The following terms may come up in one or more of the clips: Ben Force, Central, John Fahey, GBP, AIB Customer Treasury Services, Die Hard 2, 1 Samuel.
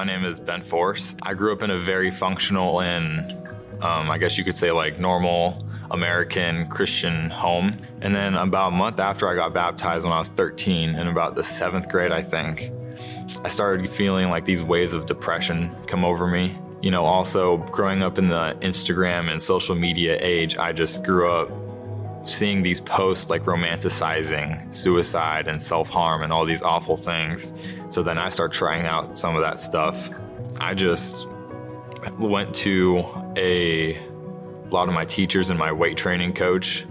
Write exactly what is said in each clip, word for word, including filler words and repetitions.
My name is Ben Force. I grew up in a very functional and um, I guess you could say like normal American Christian home. And then about a month after I got baptized when I was thirteen, in about the seventh grade, I think, I started feeling like these waves of depression come over me. You know, also growing up in the Instagram and social media age, I just grew up seeing these posts like romanticizing suicide and self-harm and all these awful things. So then I start trying out some of that stuff. I just went to a, a lot of my teachers and my weight training coach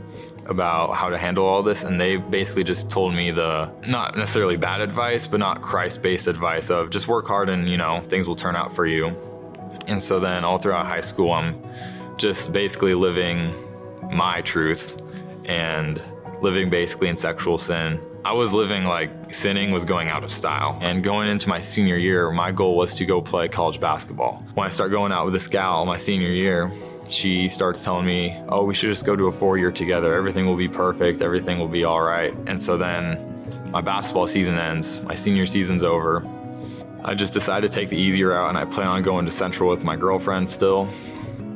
about how to handle all this, and they basically just told me the, not necessarily bad advice, but not Christ-based advice of just work hard and, you know, things will turn out for you. And so then all throughout high school, I'm just basically living my truth and living basically in sexual sin. I was living like sinning was going out of style. And going into my senior year, my goal was to go play college basketball. When I start going out with this gal my senior year, she starts telling me, oh, we should just go to a four-year together. Everything will be perfect. Everything will be all right. And so then my basketball season ends. My senior season's over. I just decided to take the easy route, and I plan on going to Central with my girlfriend still.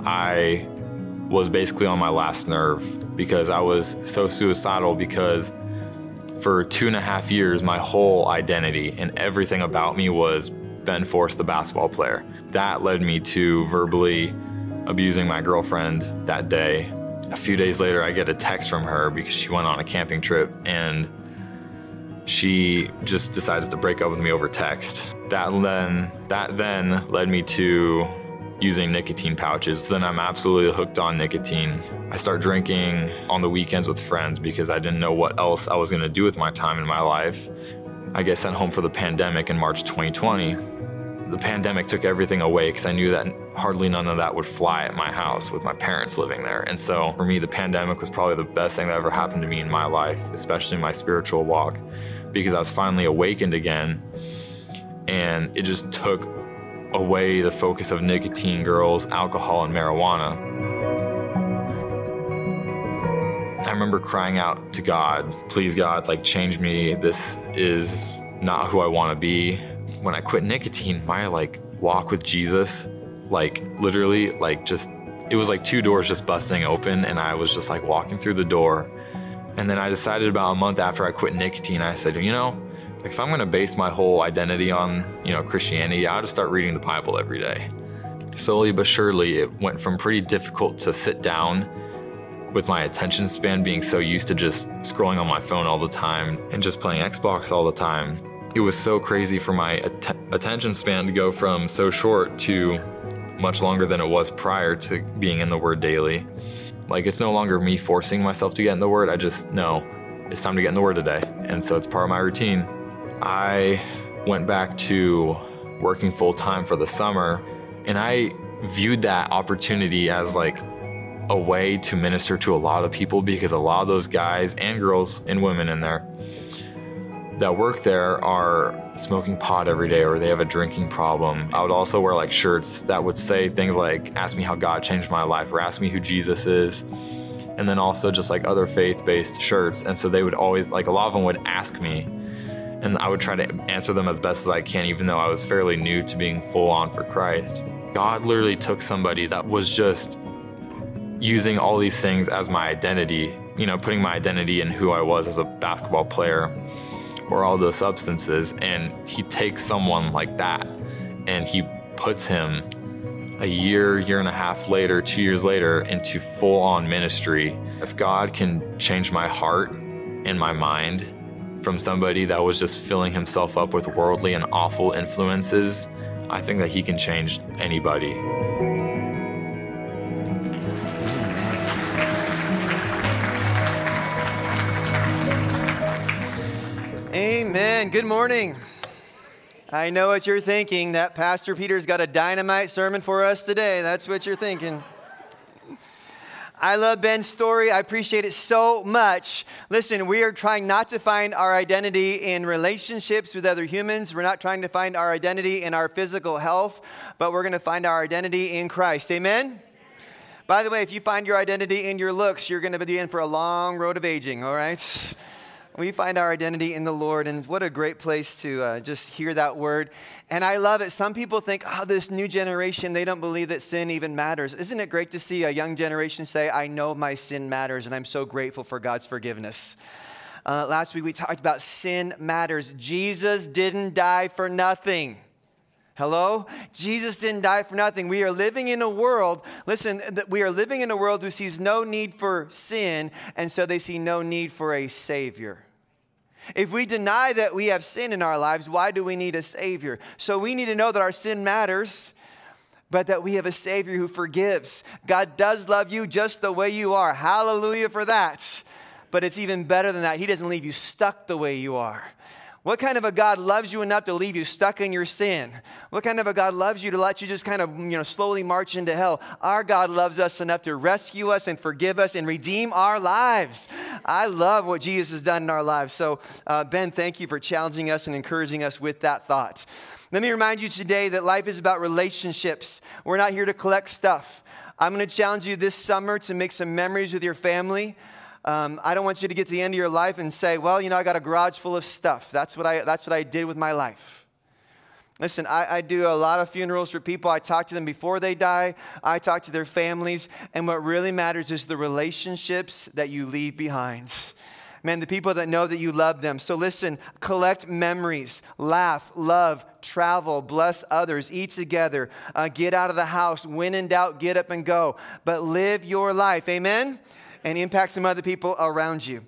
I was basically on my last nerve because I was so suicidal, because for two and a half years, my whole identity and everything about me was Ben Force, the basketball player. That led me to verbally abusing my girlfriend that day. A few days later, I get a text from her because she went on a camping trip, and she just decides to break up with me over text. That then, that then led me to using nicotine pouches. Then I'm absolutely hooked on nicotine. I start drinking on the weekends with friends because I didn't know what else I was gonna do with my time in my life. I get sent home for the pandemic in March twenty twenty. The pandemic took everything away because I knew that hardly none of that would fly at my house with my parents living there. And so for me, the pandemic was probably the best thing that ever happened to me in my life, especially my spiritual walk, because I was finally awakened again. And it just took away the focus of nicotine, girls, alcohol, and marijuana. I remember crying out to God, please God, like change me. This is not who I want to be. When I quit nicotine, my like walk with Jesus, like literally like just, it was like two doors just busting open, and I was just like walking through the door. And then I decided about a month after I quit nicotine, I said, you know, like if I'm gonna base my whole identity on, you know, Christianity, I'll just start reading the Bible every day. Slowly but surely, it went from pretty difficult to sit down, with my attention span being so used to just scrolling on my phone all the time and just playing Xbox all the time. It was so crazy for my att- attention span to go from so short to much longer than it was prior to being in the Word daily. Like it's no longer me forcing myself to get in the Word, I just know it's time to get in the Word today. And so it's part of my routine. I went back to working full time for the summer, and I viewed that opportunity as like a way to minister to a lot of people, because a lot of those guys and girls and women in there that work there are smoking pot every day or they have a drinking problem. I would also wear like shirts that would say things like, ask me how God changed my life, or ask me who Jesus is. And then also just like other faith-based shirts. And so they would always, like a lot of them would ask me, and I would try to answer them as best as I can, even though I was fairly new to being full on for Christ. God literally took somebody that was just using all these things as my identity, you know, putting my identity in who I was as a basketball player or all those substances. And he takes someone like that and he puts him a year, year and a half later, two years later into full on ministry. If God can change my heart and my mind from somebody that was just filling himself up with worldly and awful influences, I think that he can change anybody. Amen. Good morning. I know what you're thinking, that Pastor Peter's got a dynamite sermon for us today. That's what you're thinking. I love Ben's story. I appreciate it so much. Listen, we are trying not to find our identity in relationships with other humans. We're not trying to find our identity in our physical health, but we're going to find our identity in Christ. Amen? Amen. By the way, if you find your identity in your looks, you're going to be in for a long road of aging, all right? We find our identity in the Lord, and what a great place to uh, just hear that word. And I love it. Some people think, oh, this new generation, they don't believe that sin even matters. Isn't it great to see a young generation say, I know my sin matters, and I'm so grateful for God's forgiveness. Uh, last week, we talked about sin matters. Jesus didn't die for nothing. Hello? Jesus didn't die for nothing. We are living in a world, listen, we are living in a world who sees no need for sin, and so they see no need for a Savior. If we deny that we have sin in our lives, why do we need a Savior? So we need to know that our sin matters, but that we have a Savior who forgives. God does love you just the way you are. Hallelujah for that. But it's even better than that. He doesn't leave you stuck the way you are. What kind of a God loves you enough to leave you stuck in your sin? What kind of a God loves you to let you just kind of, you know, slowly march into hell? Our God loves us enough to rescue us and forgive us and redeem our lives. I love what Jesus has done in our lives. So, uh, Ben, thank you for challenging us and encouraging us with that thought. Let me remind you today that life is about relationships. We're not here to collect stuff. I'm going to challenge you this summer to make some memories with your family. Um, I don't want you to get to the end of your life and say, well, you know, I got a garage full of stuff. That's what I, that's what I did with my life. Listen, I, I do a lot of funerals for people. I talk to them before they die. I talk to their families. And what really matters is the relationships that you leave behind. Man, the people that know that you love them. So listen, collect memories, laugh, love, travel, bless others, eat together, uh, get out of the house. When in doubt, get up and go. But live your life. Amen? And impact some other people around you.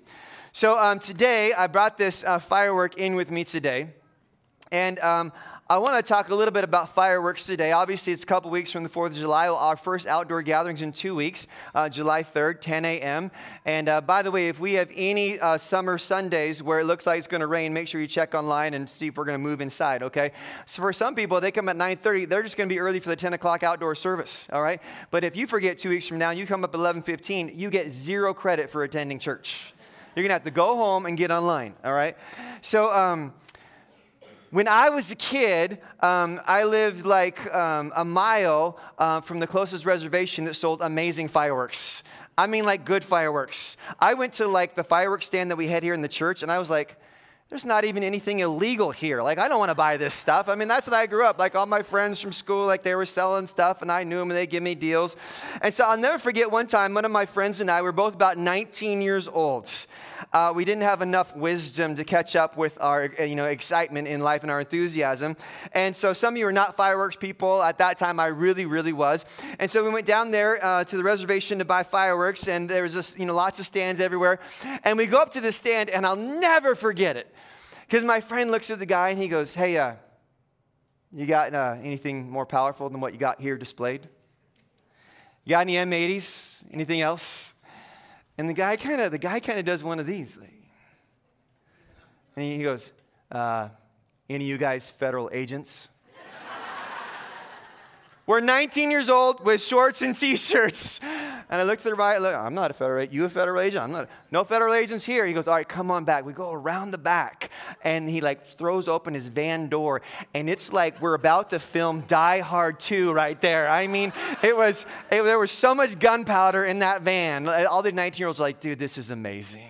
So um, today, I brought this uh, firework in with me today. And um, I want to talk a little bit about fireworks today. Obviously, it's a couple weeks from the fourth of July. Our first outdoor gathering's in two weeks, uh, July third, ten a.m. And uh, by the way, if we have any uh, summer Sundays where it looks like it's going to rain, make sure you check online and see if we're going to move inside, okay? So for some people, they come at nine thirty. They're just going to be early for the ten o'clock outdoor service, all right? But if you forget two weeks from now, you come up at eleven fifteen, you get zero credit for attending church. You're going to have to go home and get online, all right? So, um... When I was a kid, um, I lived like um, a mile uh, from the closest reservation that sold amazing fireworks. I mean, like good fireworks. I went to like the fireworks stand that we had here in the church, and I was like, there's not even anything illegal here. Like, I don't want to buy this stuff. I mean, that's what I grew up. Like, all my friends from school, like, they were selling stuff, and I knew them, and they'd give me deals. And so I'll never forget one time, one of my friends and I were both about nineteen years old. Uh, we didn't have enough wisdom to catch up with our, you know, excitement in life and our enthusiasm. And so some of you are not fireworks people. At that time, I really, really was. And so we went down there uh, to the reservation to buy fireworks, and there was just, you know, lots of stands everywhere. And we go up to the stand, and I'll never forget it. Because my friend looks at the guy and he goes, hey, uh, you got uh, anything more powerful than what you got here displayed? You got any M eighties? Anything else? And the guy kind of the guy kind of does one of these. And he goes, uh, any of you guys federal agents? We're nineteen years old with shorts and T-shirts. And I looked to the right, look, I'm not a federal agent. You a federal agent? I'm not. No federal agents here. He goes, all right, come on back. We go around the back. And he like throws open his van door. And it's like we're about to film Die Hard two right there. I mean, it was, it, there was so much gunpowder in that van. All the nineteen-year-olds are like, dude, this is amazing.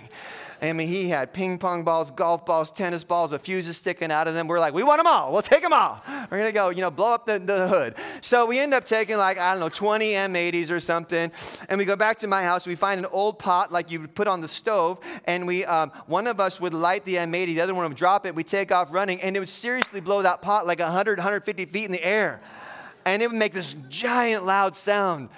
I mean, he had ping pong balls, golf balls, tennis balls, a fuse is sticking out of them. We're like, we want them all. We'll take them all. We're going to go, you know, blow up the, the hood. So we end up taking like, I don't know, twenty M eighties or something. And we go back to my house. We find an old pot like you would put on the stove. And we, um, one of us would light the M eighty. The other one would drop it. We take off running. And it would seriously blow that pot like one hundred, one hundred fifty feet in the air. And it would make this giant loud sound.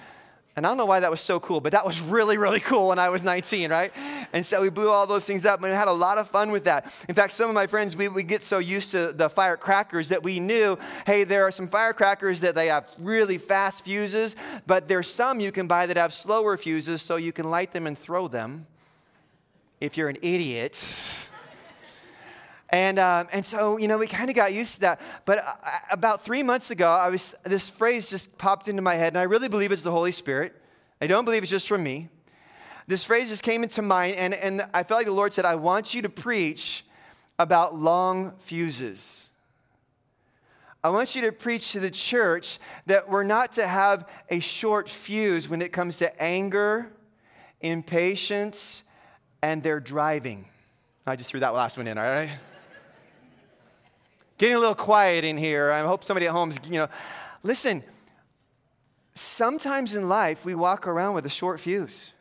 And I don't know why that was so cool, but that was really, really cool when I was nineteen, right? And so we blew all those things up, and we had a lot of fun with that. In fact, some of my friends, we would get so used to the firecrackers that we knew, hey, there are some firecrackers that they have really fast fuses, but there's some you can buy that have slower fuses, so you can light them and throw them if you're an idiot. And um, and so, you know, we kind of got used to that. But uh, about three months ago, I was this phrase just popped into my head, and I really believe it's the Holy Spirit. I don't believe it's just from me. This phrase just came into mind, and, and I felt like the Lord said, I want you to preach about long fuses. I want you to preach to the church that we're not to have a short fuse when it comes to anger, impatience, and their driving. I just threw that last one in, all right? Getting a little quiet in here. I hope somebody at home's, you know. Listen, sometimes in life we walk around with a short fuse.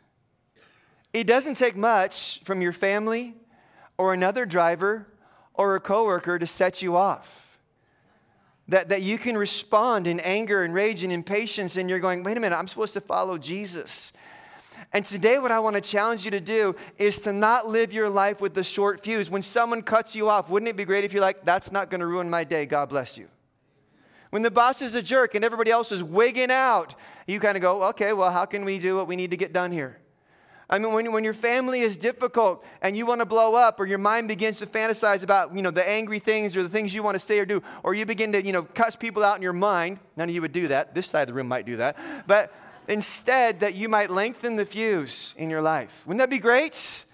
It doesn't take much from your family or another driver or a coworker to set you off. That, that you can respond in anger and rage and impatience, and you're going, wait a minute, I'm supposed to follow Jesus. And today what I want to challenge you to do is to not live your life with the short fuse. When someone cuts you off, wouldn't it be great if you're like, that's not going to ruin my day, God bless you. When the boss is a jerk and everybody else is wigging out, you kind of go, okay, well, how can we do what we need to get done here? I mean, when, when your family is difficult and you want to blow up, or your mind begins to fantasize about, you know, the angry things or the things you want to say or do, or you begin to, you know, cuss people out in your mind. None of you would do that. This side of the room might do that. But instead, that you might lengthen the fuse in your life. Wouldn't that be great?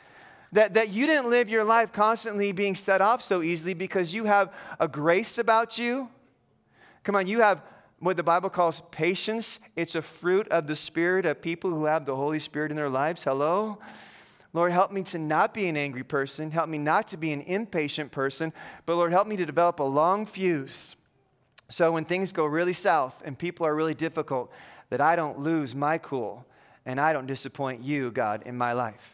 That, that you didn't live your life constantly being set off so easily, because you have a grace about you. Come on, you have what the Bible calls patience. It's a fruit of the Spirit of people who have the Holy Spirit in their lives. Hello? Lord, help me to not be an angry person. Help me not to be an impatient person. But Lord, help me to develop a long fuse, so when things go really south and people are really difficult, that I don't lose my cool and I don't disappoint you, God, in my life.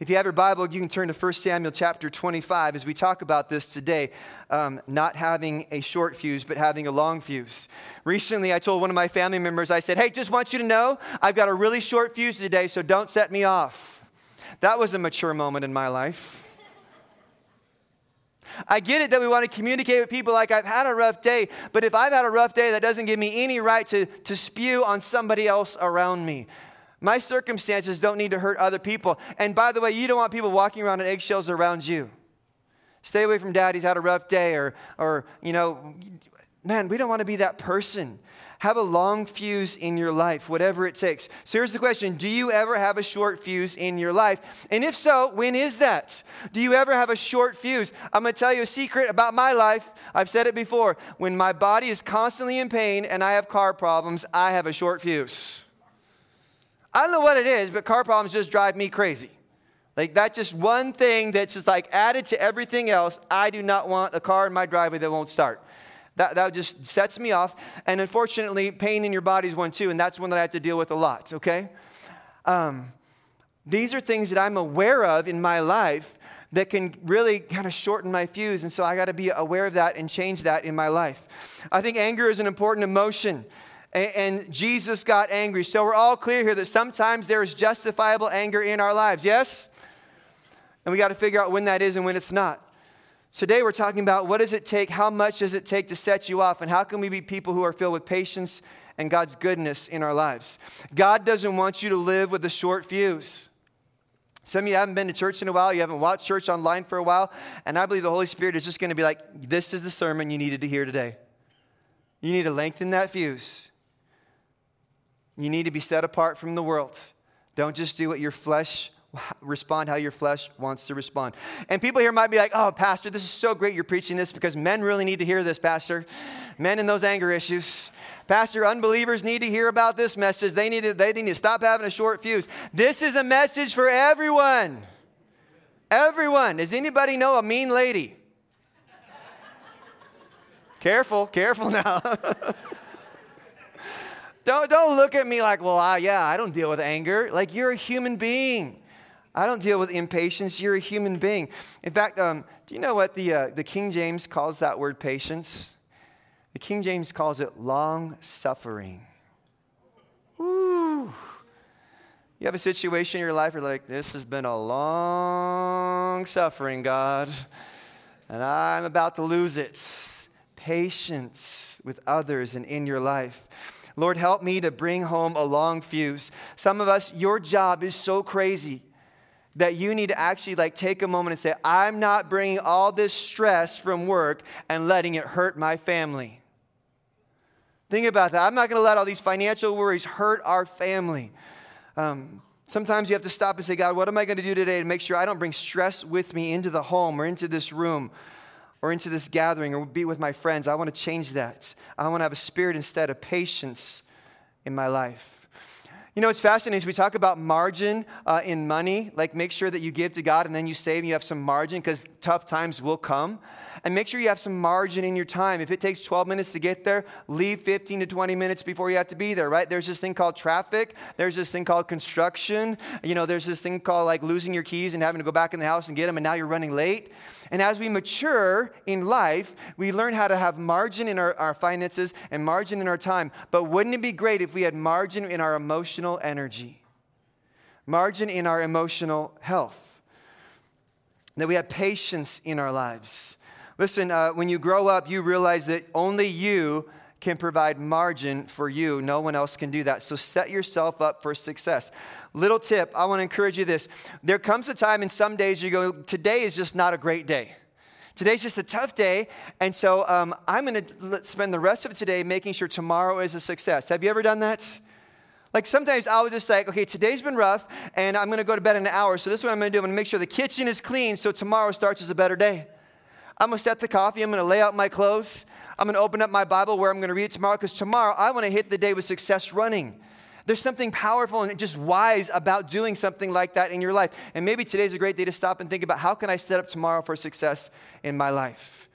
If you have your Bible, you can turn to First Samuel chapter twenty-five as we talk about this today, um, not having a short fuse, but having a long fuse. Recently, I told one of my family members, I said, hey, just want you to know, I've got a really short fuse today, so don't set me off. That was a mature moment in my life. I get it that we want to communicate with people like, I've had a rough day, but if I've had a rough day, that doesn't give me any right to, to spew on somebody else around me. My circumstances don't need to hurt other people. And by the way, you don't want people walking around on eggshells around you. Stay away from Daddy's had a rough day, or, or you know, man, we don't want to be that person. Have a long fuse in your life, whatever it takes. So here's the question. Do you ever have a short fuse in your life? And if so, when is that? Do you ever have a short fuse? I'm going to tell you a secret about my life. I've said it before. When my body is constantly in pain and I have car problems, I have a short fuse. I don't know what it is, but car problems just drive me crazy. Like, that's just one thing that's just like added to everything else. I do not want a car in my driveway that won't start. That, that just sets me off. And unfortunately, pain in your body is one too, and that's one that I have to deal with a lot, okay? Um, these are things that I'm aware of in my life that can really kind of shorten my fuse, and so I got to be aware of that and change that in my life. I think anger is an important emotion. And Jesus got angry. So we're all clear here that sometimes there is justifiable anger in our lives, yes? And we got to figure out when that is and when it's not. Today we're talking about, what does it take, how much does it take to set you off, and how can we be people who are filled with patience and God's goodness in our lives? God doesn't want you to live with a short fuse. Some of you haven't been to church in a while, you haven't watched church online for a while, and I believe the Holy Spirit is just going to be like, this is the sermon you needed to hear today. You need to lengthen that fuse. You need to be set apart from the world. Don't just do what your flesh, respond how your flesh wants to respond. And people here might be like, oh, Pastor, this is so great you're preaching this, because men really need to hear this, Pastor. Men and those anger issues. Pastor, unbelievers need to hear about this message. They need to, they need to stop having a short fuse. This is a message for everyone. Everyone. Does anybody know a mean lady? Careful, careful now. Don't, don't look at me like, well, I, yeah, I don't deal with anger. Like, you're a human being. I don't deal with impatience. You're a human being. In fact, um, do you know what the, uh, the King James calls that word patience? The King James calls it long-suffering. Ooh. You have a situation in your life where you're like, this has been a long-suffering, God, and I'm about to lose it. Patience with others and in your life. Lord, help me to bring home a long fuse. Some of us, your job is so crazy that you need to actually like take a moment and say, I'm not bringing all this stress from work and letting it hurt my family. Think about that. I'm not going to let all these financial worries hurt our family. Um, sometimes you have to stop and say, God, what am I going to do today to make sure I don't bring stress with me into the home or into this room, or into this gathering, or be with my friends? I want to change that. I want to have a spirit instead of patience in my life. You know, it's fascinating. We talk about margin uh, in money, like make sure that you give to God and then you save and you have some margin because tough times will come. And make sure you have some margin in your time. If it takes twelve minutes to get there, leave fifteen to twenty minutes before you have to be there, right? There's this thing called traffic. There's this thing called construction. You know, there's this thing called like losing your keys and having to go back in the house and get them, and now you're running late. And as we mature in life, we learn how to have margin in our, our finances and margin in our time. But wouldn't it be great if we had margin in our emotional energy, margin in our emotional health, that we have patience in our lives? Listen, uh, when you grow up, you realize that only you can provide margin for you. No one else can do that. So set yourself up for success. Little tip, I want to encourage you this. There comes a time in some days you go, today is just not a great day. Today's just a tough day, and so um, I'm going to spend the rest of today making sure tomorrow is a success. Have you ever done that? Like sometimes I would just like, okay, today's been rough, and I'm going to go to bed in an hour, so this is what I'm going to do. I'm going to make sure the kitchen is clean so tomorrow starts as a better day. I'm going to set the coffee. I'm going to lay out my clothes. I'm going to open up my Bible where I'm going to read it tomorrow, because tomorrow I want to hit the day with success running. There's something powerful and just wise about doing something like that in your life. And maybe today's a great day to stop and think about, how can I set up tomorrow for success in my life?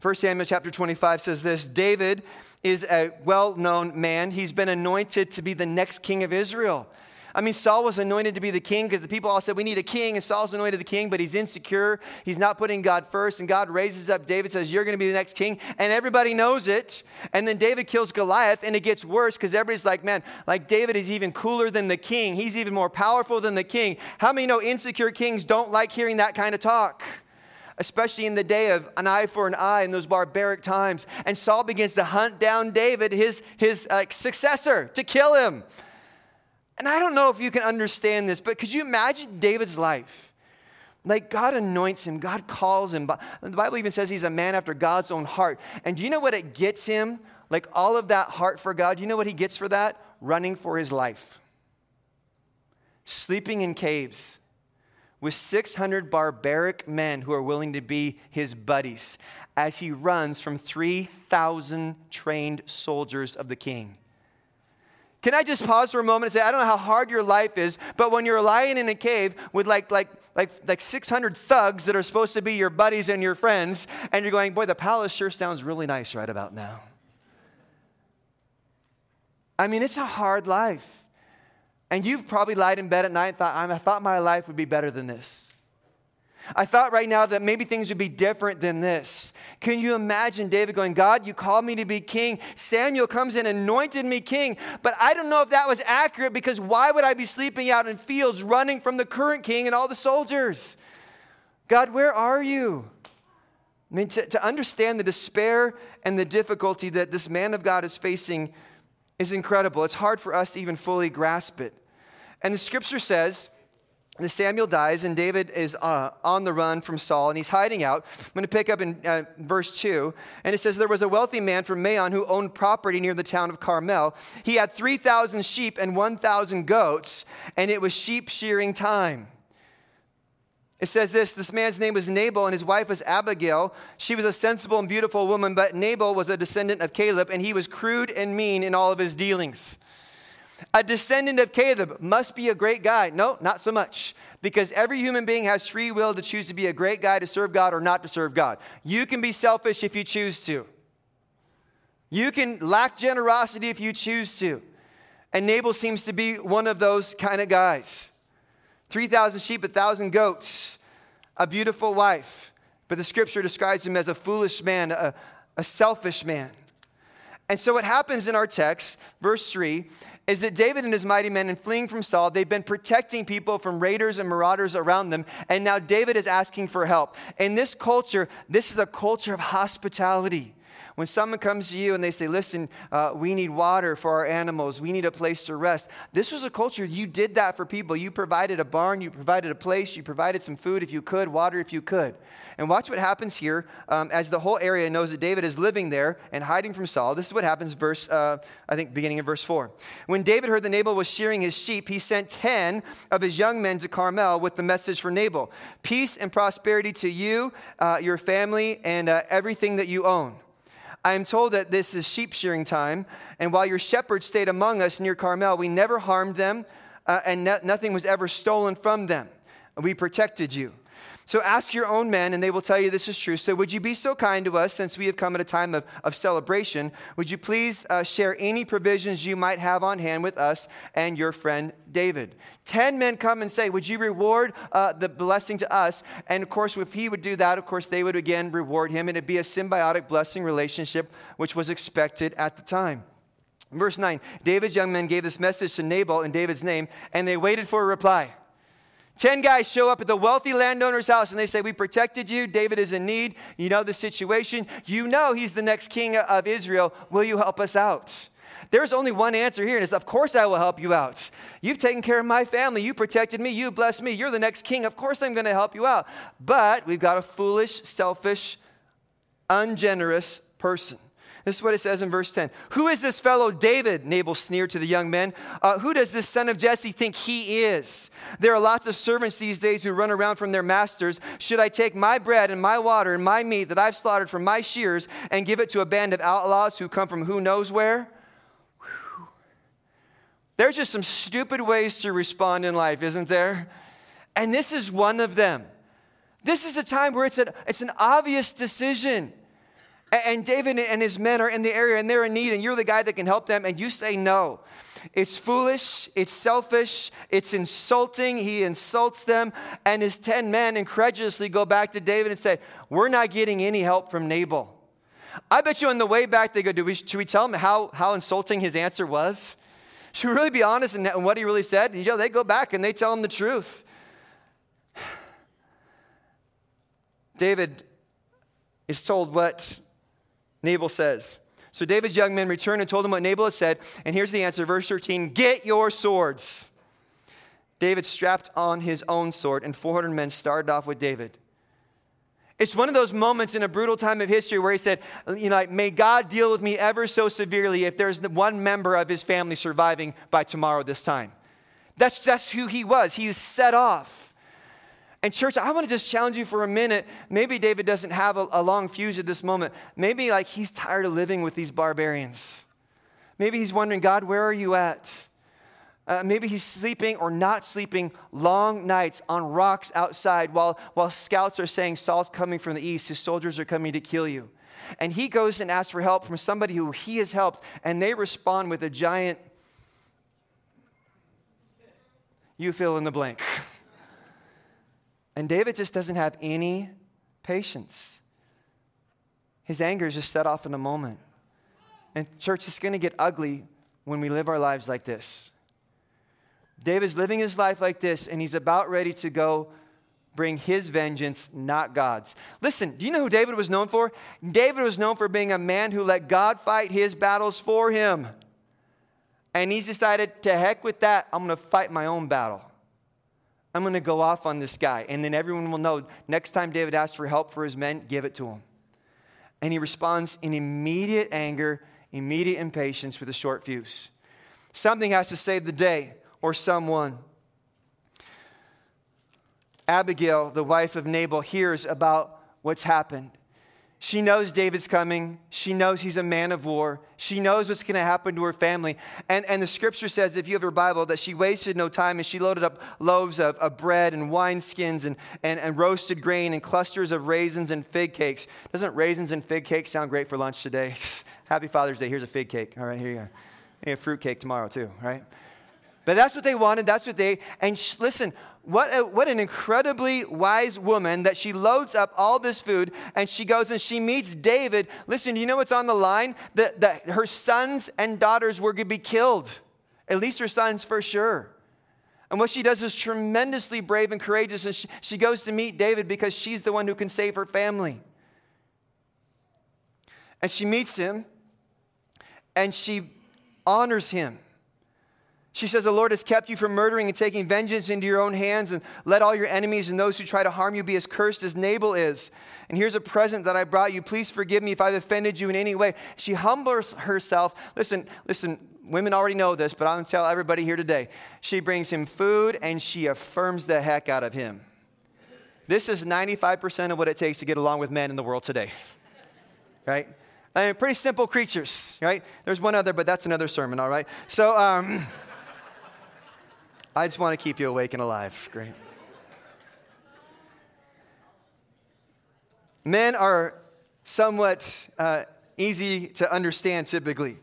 First Samuel chapter twenty-five says this. David is a well-known man. He's been anointed to be the next king of Israel. I mean, Saul was anointed to be the king because the people all said, we need a king, and Saul's anointed the king, but he's insecure. He's not putting God first, and God raises up David, says, you're going to be the next king, and everybody knows it. And then David kills Goliath, and it gets worse because everybody's like, man, like David is even cooler than the king. He's even more powerful than the king. How many know insecure kings don't like hearing that kind of talk? Especially in the day of an eye for an eye in those barbaric times. And Saul begins to hunt down David, his, his uh, successor, to kill him. And I don't know if you can understand this, but could you imagine David's life? Like, God anoints him. God calls him. The Bible even says he's a man after God's own heart. And do you know what it gets him? Like, all of that heart for God. Do you know what he gets for that? Running for his life. Sleeping in caves with six hundred barbaric men who are willing to be his buddies as he runs from three thousand trained soldiers of the king. Can I just pause for a moment and say, I don't know how hard your life is, but when you're lying in a cave with like like like like six hundred thugs that are supposed to be your buddies and your friends, and you're going, boy, the palace sure sounds really nice right about now. I mean, it's a hard life. And you've probably lied in bed at night and thought, I thought my life would be better than this. I thought right now that maybe things would be different than this. Can you imagine David going, God, you called me to be king. Samuel comes in, anointed me king. But I don't know if that was accurate, because why would I be sleeping out in fields running from the current king and all the soldiers? God, where are you? I mean, to, to understand the despair and the difficulty that this man of God is facing is incredible. It's hard for us to even fully grasp it. And the scripture says, and Samuel dies, and David is uh, on the run from Saul, and he's hiding out. I'm going to pick up in uh, verse two, and it says, there was a wealthy man from Maon who owned property near the town of Carmel. He had three thousand sheep and one thousand goats, and it was sheep shearing time. It says this, this man's name was Nabal, and his wife was Abigail. She was a sensible and beautiful woman, but Nabal was a descendant of Caleb, and he was crude and mean in all of his dealings. A descendant of Caleb must be a great guy. No, not so much. Because every human being has free will to choose to be a great guy, to serve God or not to serve God. You can be selfish if you choose to. You can lack generosity if you choose to. And Nabal seems to be one of those kind of guys. three thousand sheep, one thousand goats, a beautiful wife. But the scripture describes him as a foolish man, a, a selfish man. And so what happens in our text, verse three, is that David and his mighty men, in fleeing from Saul, they've been protecting people from raiders and marauders around them, and now David is asking for help. In this culture, this is a culture of hospitality. When someone comes to you and they say, listen, uh, we need water for our animals, we need a place to rest. This was a culture, you did that for people. You provided a barn, you provided a place, you provided some food if you could, water if you could. And watch what happens here um, as the whole area knows that David is living there and hiding from Saul. This is what happens, verse, uh, I think, beginning in verse four. When David heard that Nabal was shearing his sheep, he sent ten of his young men to Carmel with the message for Nabal. Peace and prosperity to you, uh, your family, and uh, everything that you own. I am told that this is sheep shearing time, and while your shepherds stayed among us near Carmel, we never harmed them, uh, and no- nothing was ever stolen from them. We protected you. So ask your own men, and they will tell you this is true. So would you be so kind to us, since we have come at a time of, of celebration, would you please uh, share any provisions you might have on hand with us and your friend David? Ten men come and say, would you reward uh, the blessing to us? And of course, if he would do that, of course, they would again reward him, and it'd be a symbiotic blessing relationship, which was expected at the time. Verse nine, David's young men gave this message to Nabal in David's name, and they waited for a reply. Ten guys show up at the wealthy landowner's house, and they say, we protected you. David is in need. You know the situation. You know he's the next king of Israel. Will you help us out? There's only one answer here, and it's, of course I will help you out. You've taken care of my family. You protected me. You blessed me. You're the next king. Of course I'm going to help you out. But we've got a foolish, selfish, ungenerous person. This is what it says in verse ten. Who is this fellow David? Nabal sneered to the young men. Uh, who does this son of Jesse think he is? There are lots of servants these days who run around from their masters. Should I take my bread and my water and my meat that I've slaughtered from my shears and give it to a band of outlaws who come from who knows where? Whew. There's just some stupid ways to respond in life, isn't there? And this is one of them. This is a time where it's an, it's an obvious decision. And David and his men are in the area, and they're in need, and you're the guy that can help them, and you say no. It's foolish, it's selfish, it's insulting. He insults them, and his ten men incredulously go back to David and say, we're not getting any help from Nabal. I bet you on the way back they go, Do we, should we tell him how, how insulting his answer was? Should we really be honest in what he really said? You know, they go back, and they tell him the truth. David is told what Nabal says. So David's young men returned and told him what Nabal had said. And here's the answer, verse thirteen, get your swords. David strapped on his own sword, and four hundred men started off with David. It's one of those moments in a brutal time of history where he said, you know, like, may God deal with me ever so severely if there's one member of his family surviving by tomorrow this time. That's, that's who he was. He is set off. And church, I want to just challenge you for a minute. Maybe David doesn't have a, a long fuse at this moment. Maybe like he's tired of living with these barbarians. Maybe he's wondering, God, where are you at? Uh, maybe he's sleeping or not sleeping long nights on rocks outside while, while scouts are saying Saul's coming from the east. His soldiers are coming to kill you. And he goes and asks for help from somebody who he has helped. And they respond with a giant, you fill in the blank. And David just doesn't have any patience. His anger is just set off in a moment. And church, it's going to get ugly when we live our lives like this. David's living his life like this, and he's about ready to go bring his vengeance, not God's. Listen, do you know who David was known for? David was known for being a man who let God fight his battles for him. And he's decided, to heck with that, I'm going to fight my own battle. I'm going to go off on this guy. And then everyone will know, next time David asks for help for his men, give it to him. And he responds in immediate anger, immediate impatience with a short fuse. Something has to save the day or someone. Abigail, the wife of Nabal, hears about what's happened. She knows David's coming. She knows he's a man of war. She knows what's going to happen to her family. And, and the scripture says, if you have your Bible, that she wasted no time and she loaded up loaves of, of bread and wineskins and, and, and roasted grain and clusters of raisins and fig cakes. Doesn't raisins and fig cakes sound great for lunch today? Happy Father's Day. Here's a fig cake. All right, here you go. You have fruit cake tomorrow too, right? But that's what they wanted. That's what they, and sh- listen, What a, what an incredibly wise woman that she loads up all this food and she goes and she meets David. Listen, you know what's on the line? That, that her sons and daughters were going to be killed. At least her sons for sure. And what she does is tremendously brave and courageous. And she, she goes to meet David because she's the one who can save her family. And she meets him and she honors him. She says, the Lord has kept you from murdering and taking vengeance into your own hands, and let all your enemies and those who try to harm you be as cursed as Nabal is. And here's a present that I brought you. Please forgive me if I've offended you in any way. She humbles herself. Listen, listen, women already know this, but I'm going to tell everybody here today. She brings him food, and she affirms the heck out of him. This is ninety-five percent of what it takes to get along with men in the world today, right? I mean, pretty simple creatures, right? There's one other, but that's another sermon, all right? So um, I just want to keep you awake and alive. Great. Men are somewhat uh, easy to understand typically.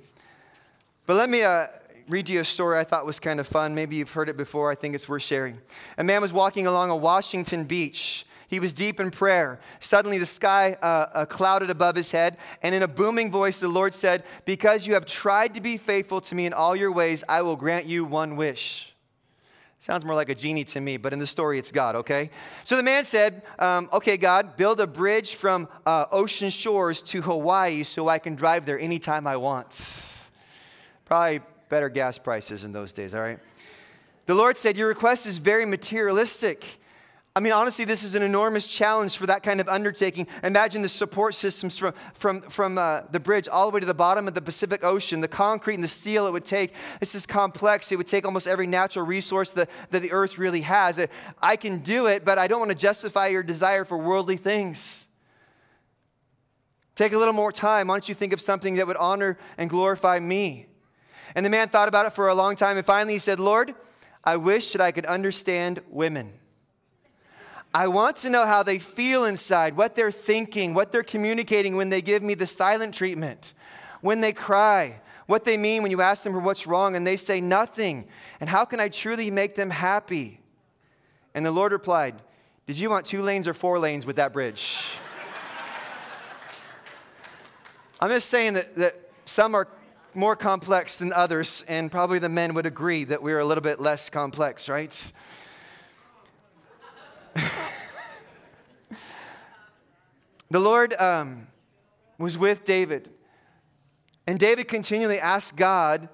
But let me uh, read you a story I thought was kind of fun. Maybe you've heard it before. I think it's worth sharing. A man was walking along a Washington beach. He was deep in prayer. Suddenly the sky uh, uh, clouded above his head, and in a booming voice the Lord said, "Because you have tried to be faithful to me in all your ways, I will grant you one wish." Sounds more like a genie to me, but in the story it's God, okay? So the man said, um, okay, God, build a bridge from uh, ocean shores to Hawaii so I can drive there anytime I want. Probably better gas prices in those days, all right? The Lord said, your request is very materialistic. I mean, honestly, this is an enormous challenge for that kind of undertaking. Imagine the support systems from, from, from uh, the bridge all the way to the bottom of the Pacific Ocean, the concrete and the steel it would take. This is complex. It would take almost every natural resource that, that the earth really has. I can do it, but I don't want to justify your desire for worldly things. Take a little more time. Why don't you think of something that would honor and glorify me? And the man thought about it for a long time, and finally he said, Lord, I wish that I could understand women. I want to know how they feel inside, what they're thinking, what they're communicating when they give me the silent treatment, when they cry, what they mean when you ask them for what's wrong and they say nothing, and how can I truly make them happy? And the Lord replied, did you want two lanes or four lanes with that bridge? I'm just saying that, that some are more complex than others, and probably the men would agree that we're a little bit less complex, right? The Lord um, was with David, and David continually asked God,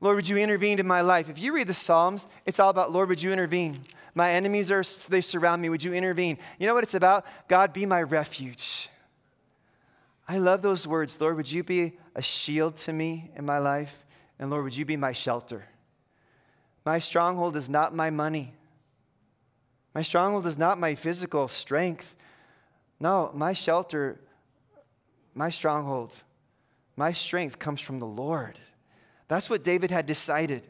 Lord, would you intervene in my life? If you read the Psalms, it's all about, Lord, would you intervene? My enemies, are they surround me. Would you intervene? You know what it's about? God, be my refuge. I love those words. Lord, would you be a shield to me in my life? And Lord, would you be my shelter? My stronghold is not my money. My stronghold is not my physical strength. No, my shelter, my stronghold, my strength comes from the Lord. That's what David had decided.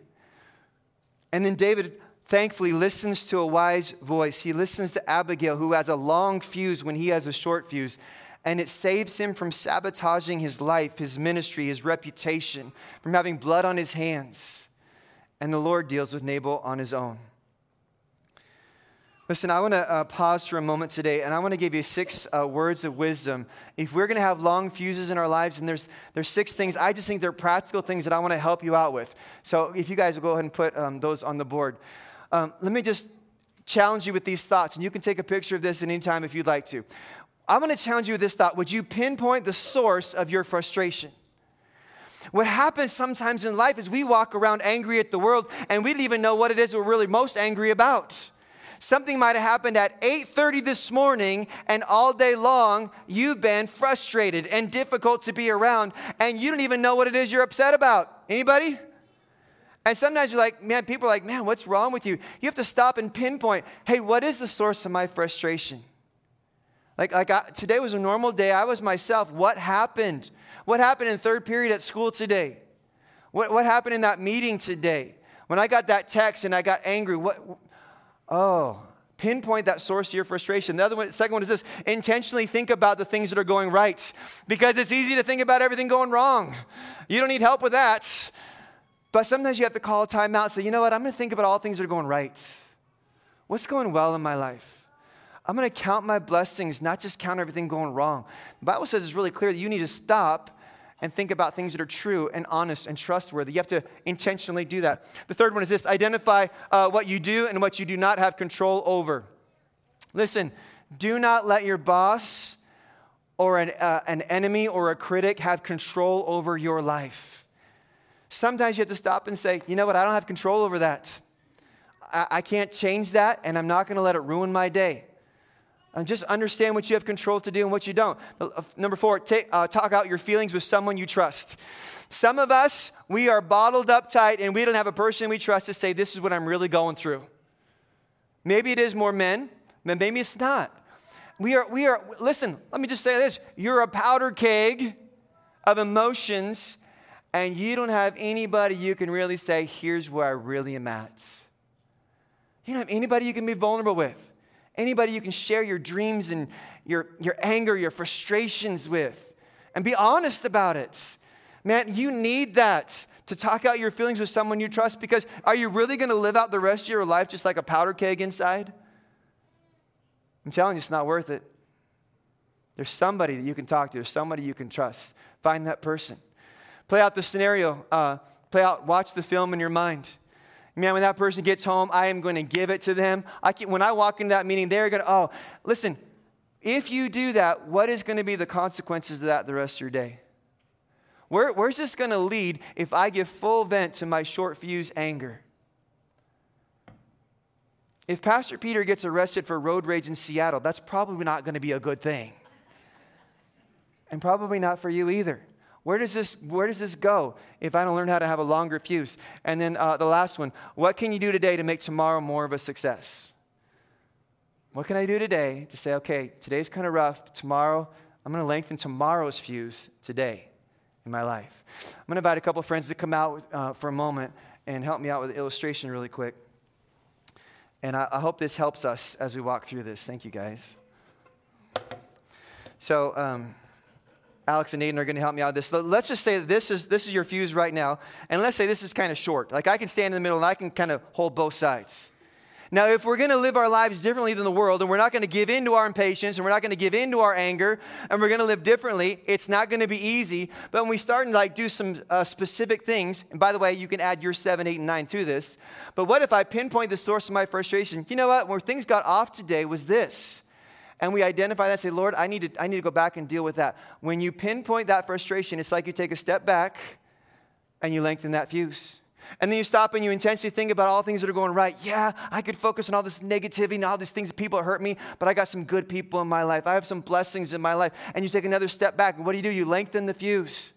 And then David thankfully listens to a wise voice. He listens to Abigail, who has a long fuse when he has a short fuse. And it saves him from sabotaging his life, his ministry, his reputation, from having blood on his hands. And the Lord deals with Nabal on his own. Listen, I want to uh, pause for a moment today, and I want to give you six uh, words of wisdom. If we're going to have long fuses in our lives, and there's there's six things, I just think they're practical things that I want to help you out with. So if you guys will go ahead and put um, those on the board. Um, let me just challenge you with these thoughts, and you can take a picture of this at any time if you'd like to. I want to challenge you with this thought. Would you pinpoint the source of your frustration? What happens sometimes in life is we walk around angry at the world, and we don't even know what it is we're really most angry about. Something might have happened at eight thirty this morning, and all day long, you've been frustrated and difficult to be around, and you don't even know what it is you're upset about. Anybody? And sometimes you're like, man, people are like, man, what's wrong with you? You have to stop and pinpoint, hey, what is the source of my frustration? Like, like I, today was a normal day. I was myself. What happened? What happened in third period at school today? What, what happened in that meeting today? When I got that text and I got angry, what? Oh, pinpoint that source of your frustration. The other one, second one is this. Intentionally think about the things that are going right, because it's easy to think about everything going wrong. You don't need help with that. But sometimes you have to call a time out and say, you know what? I'm going to think about all things that are going right. What's going well in my life? I'm going to count my blessings, not just count everything going wrong. The Bible says it's really clear that you need to stop and think about things that are true and honest and trustworthy. You have to intentionally do that. The third one is this. Identify uh, what you do and what you do not have control over. Listen, do not let your boss or an, uh, an enemy or a critic have control over your life. Sometimes you have to stop and say, you know what, I don't have control over that. I, I can't change that, and I'm not going to let it ruin my day. And just understand what you have control to do and what you don't. Number four, take, uh, talk out your feelings with someone you trust. Some of us, we are bottled up tight, and we don't have a person we trust to say, this is what I'm really going through. Maybe it is more men, but maybe it's not. We are, we are. Listen, let me just say this. You're a powder keg of emotions and you don't have anybody you can really say, here's where I really am at. You don't have anybody you can be vulnerable with, anybody you can share your dreams and your, your anger, your frustrations with, and be honest about it. Man, you need that to talk out your feelings with someone you trust, because are you really going to live out the rest of your life just like a powder keg inside? I'm telling you, it's not worth it. There's somebody that you can talk to. There's somebody you can trust. Find that person. Play out the scenario. Uh, play out, watch the film in your mind. Man, when that person gets home, I am going to give it to them. I can, when I walk into that meeting, they're going to, oh, listen, if you do that, what is going to be the consequences of that the rest of your day? Where, where's this going to lead if I give full vent to my short-fused anger? If Pastor Peter gets arrested for road rage in Seattle, that's probably not going to be a good thing. And probably not for you either. Where does this, where does this go if I don't learn how to have a longer fuse? And then uh, the last one, what can you do today to make tomorrow more of a success? What can I do today to say, okay, today's kind of rough. Tomorrow, I'm going to lengthen tomorrow's fuse today. In my life, I'm going to invite a couple of friends to come out uh, for a moment and help me out with an illustration really quick. And I, I hope this helps us as we walk through this. Thank you, guys. So, um, Alex and Aiden are going to help me out with this. Let's just say that this is this is your fuse right now, and let's say this is kind of short. Like I can stand in the middle and I can kind of hold both sides. Now, if we're going to live our lives differently than the world, and we're not going to give in to our impatience, and we're not going to give in to our anger, and we're going to live differently, it's not going to be easy. But when we start and like do some uh, specific things, and by the way, you can add your seven, eight, and nine to this. But what if I pinpoint the source of my frustration? You know what? Where things got off today was this, and we identify that and say, Lord, I need to I need to go back and deal with that. When you pinpoint that frustration, it's like you take a step back, and you lengthen that fuse. And then you stop and you intensely think about all things that are going right. Yeah, I could focus on all this negativity and all these things that people that hurt me, but I got some good people in my life. I have some blessings in my life. And you take another step back. And what do you do? You lengthen the fuse.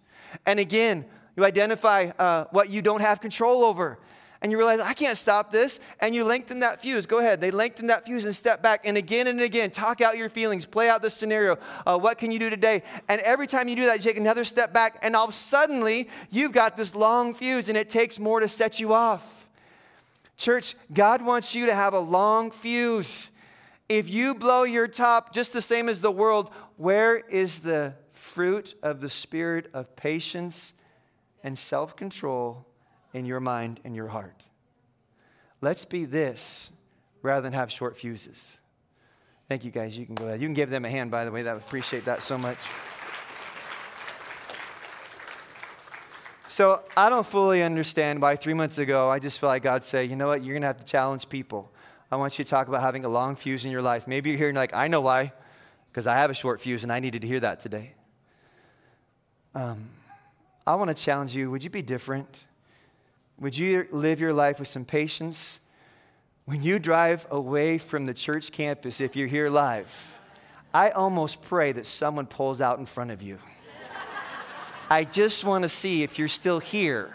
And again, you identify uh, what you don't have control over. And you realize, I can't stop this. And you lengthen that fuse. Go ahead. They lengthen that fuse and step back. And again and again, talk out your feelings. Play out the scenario. Uh, what can you do today? And every time you do that, you take another step back. And all of a sudden, you've got this long fuse. And it takes more to set you off. Church, God wants you to have a long fuse. If you blow your top just the same as the world, where is the fruit of the spirit of patience and self-control in your mind and your heart? Let's be this rather than have short fuses. Thank you, guys. You can go ahead. You can give them a hand, by the way. That would appreciate that so much. So I don't fully understand why three months ago I just felt like God said, you know what? You're going to have to challenge people. I want you to talk about having a long fuse in your life. Maybe you're here and you're like, I know why, because I have a short fuse and I needed to hear that today. Um, I want to challenge you. Would you be different? Would you live your life with some patience? When you drive away from the church campus, if you're here live, I almost pray that someone pulls out in front of you. I just want to see if you're still here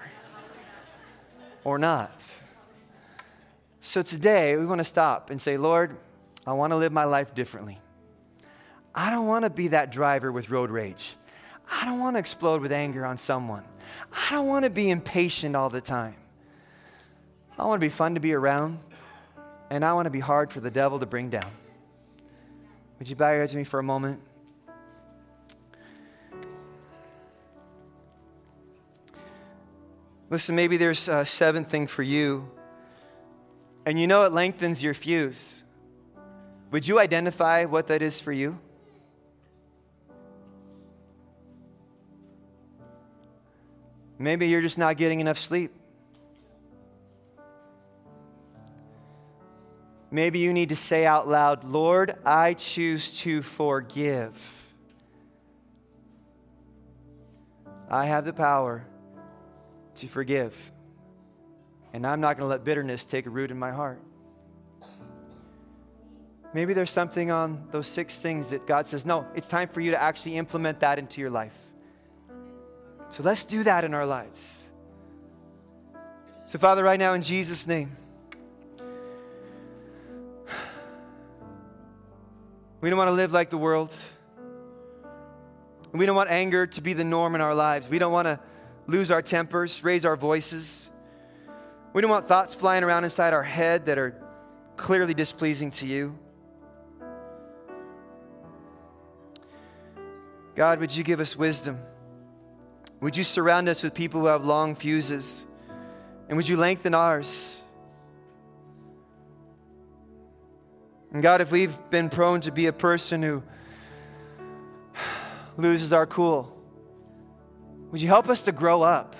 or not. So today, we want to stop and say, Lord, I want to live my life differently. I don't want to be that driver with road rage. I don't want to explode with anger on someone. I don't want to be impatient all the time. I want to be fun to be around, and I want to be hard for the devil to bring down. Would you bow your head to me for a moment? Listen, maybe there's a seventh thing for you, and you know it lengthens your fuse. Would you identify what that is for you? Maybe you're just not getting enough sleep. Maybe you need to say out loud, Lord, I choose to forgive. I have the power to forgive. And I'm not going to let bitterness take root in my heart. Maybe there's something on those six things that God says, no, it's time for you to actually implement that into your life. So let's do that in our lives. So Father, right now in Jesus' name, we don't want to live like the world. And we don't want anger to be the norm in our lives. We don't want to lose our tempers, raise our voices. We don't want thoughts flying around inside our head that are clearly displeasing to you. God, would you give us wisdom? Would you surround us with people who have long fuses? And would you lengthen ours? And God, if we've been prone to be a person who loses our cool, would you help us to grow up,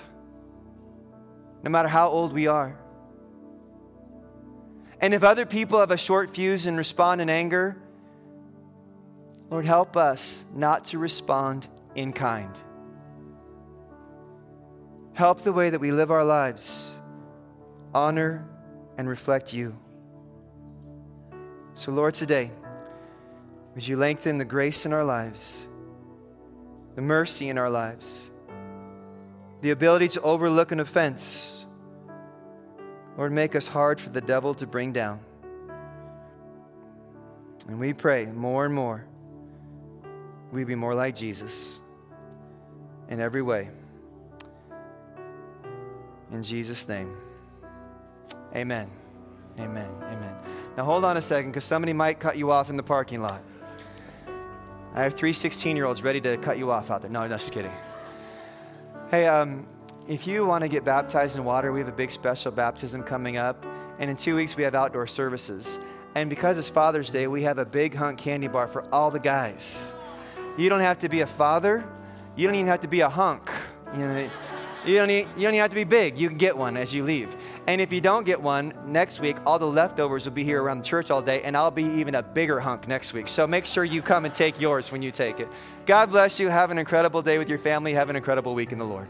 no matter how old we are? And if other people have a short fuse and respond in anger, Lord, help us not to respond in kind. Help the way that we live our lives honor and reflect you. So, Lord, today, would you lengthen the grace in our lives, the mercy in our lives, the ability to overlook an offense. Lord, make us hard for the devil to bring down. And we pray more and more we be more like Jesus in every way. In Jesus' name, amen, amen, amen. Now hold on a second, because somebody might cut you off in the parking lot. I have three sixteen-year-olds ready to cut you off out there. No, just kidding. Hey, um, if you want to get baptized in water, we have a big special baptism coming up, and in two weeks we have outdoor services. And because it's Father's Day, we have a big hunk candy bar for all the guys. You don't have to be a father. You don't even have to be a hunk. You know, You don't, need, you don't even have to be big. You can get one as you leave. And if you don't get one, next week, all the leftovers will be here around the church all day, and I'll be even a bigger hunk next week. So make sure you come and take yours when you take it. God bless you. Have an incredible day with your family. Have an incredible week in the Lord.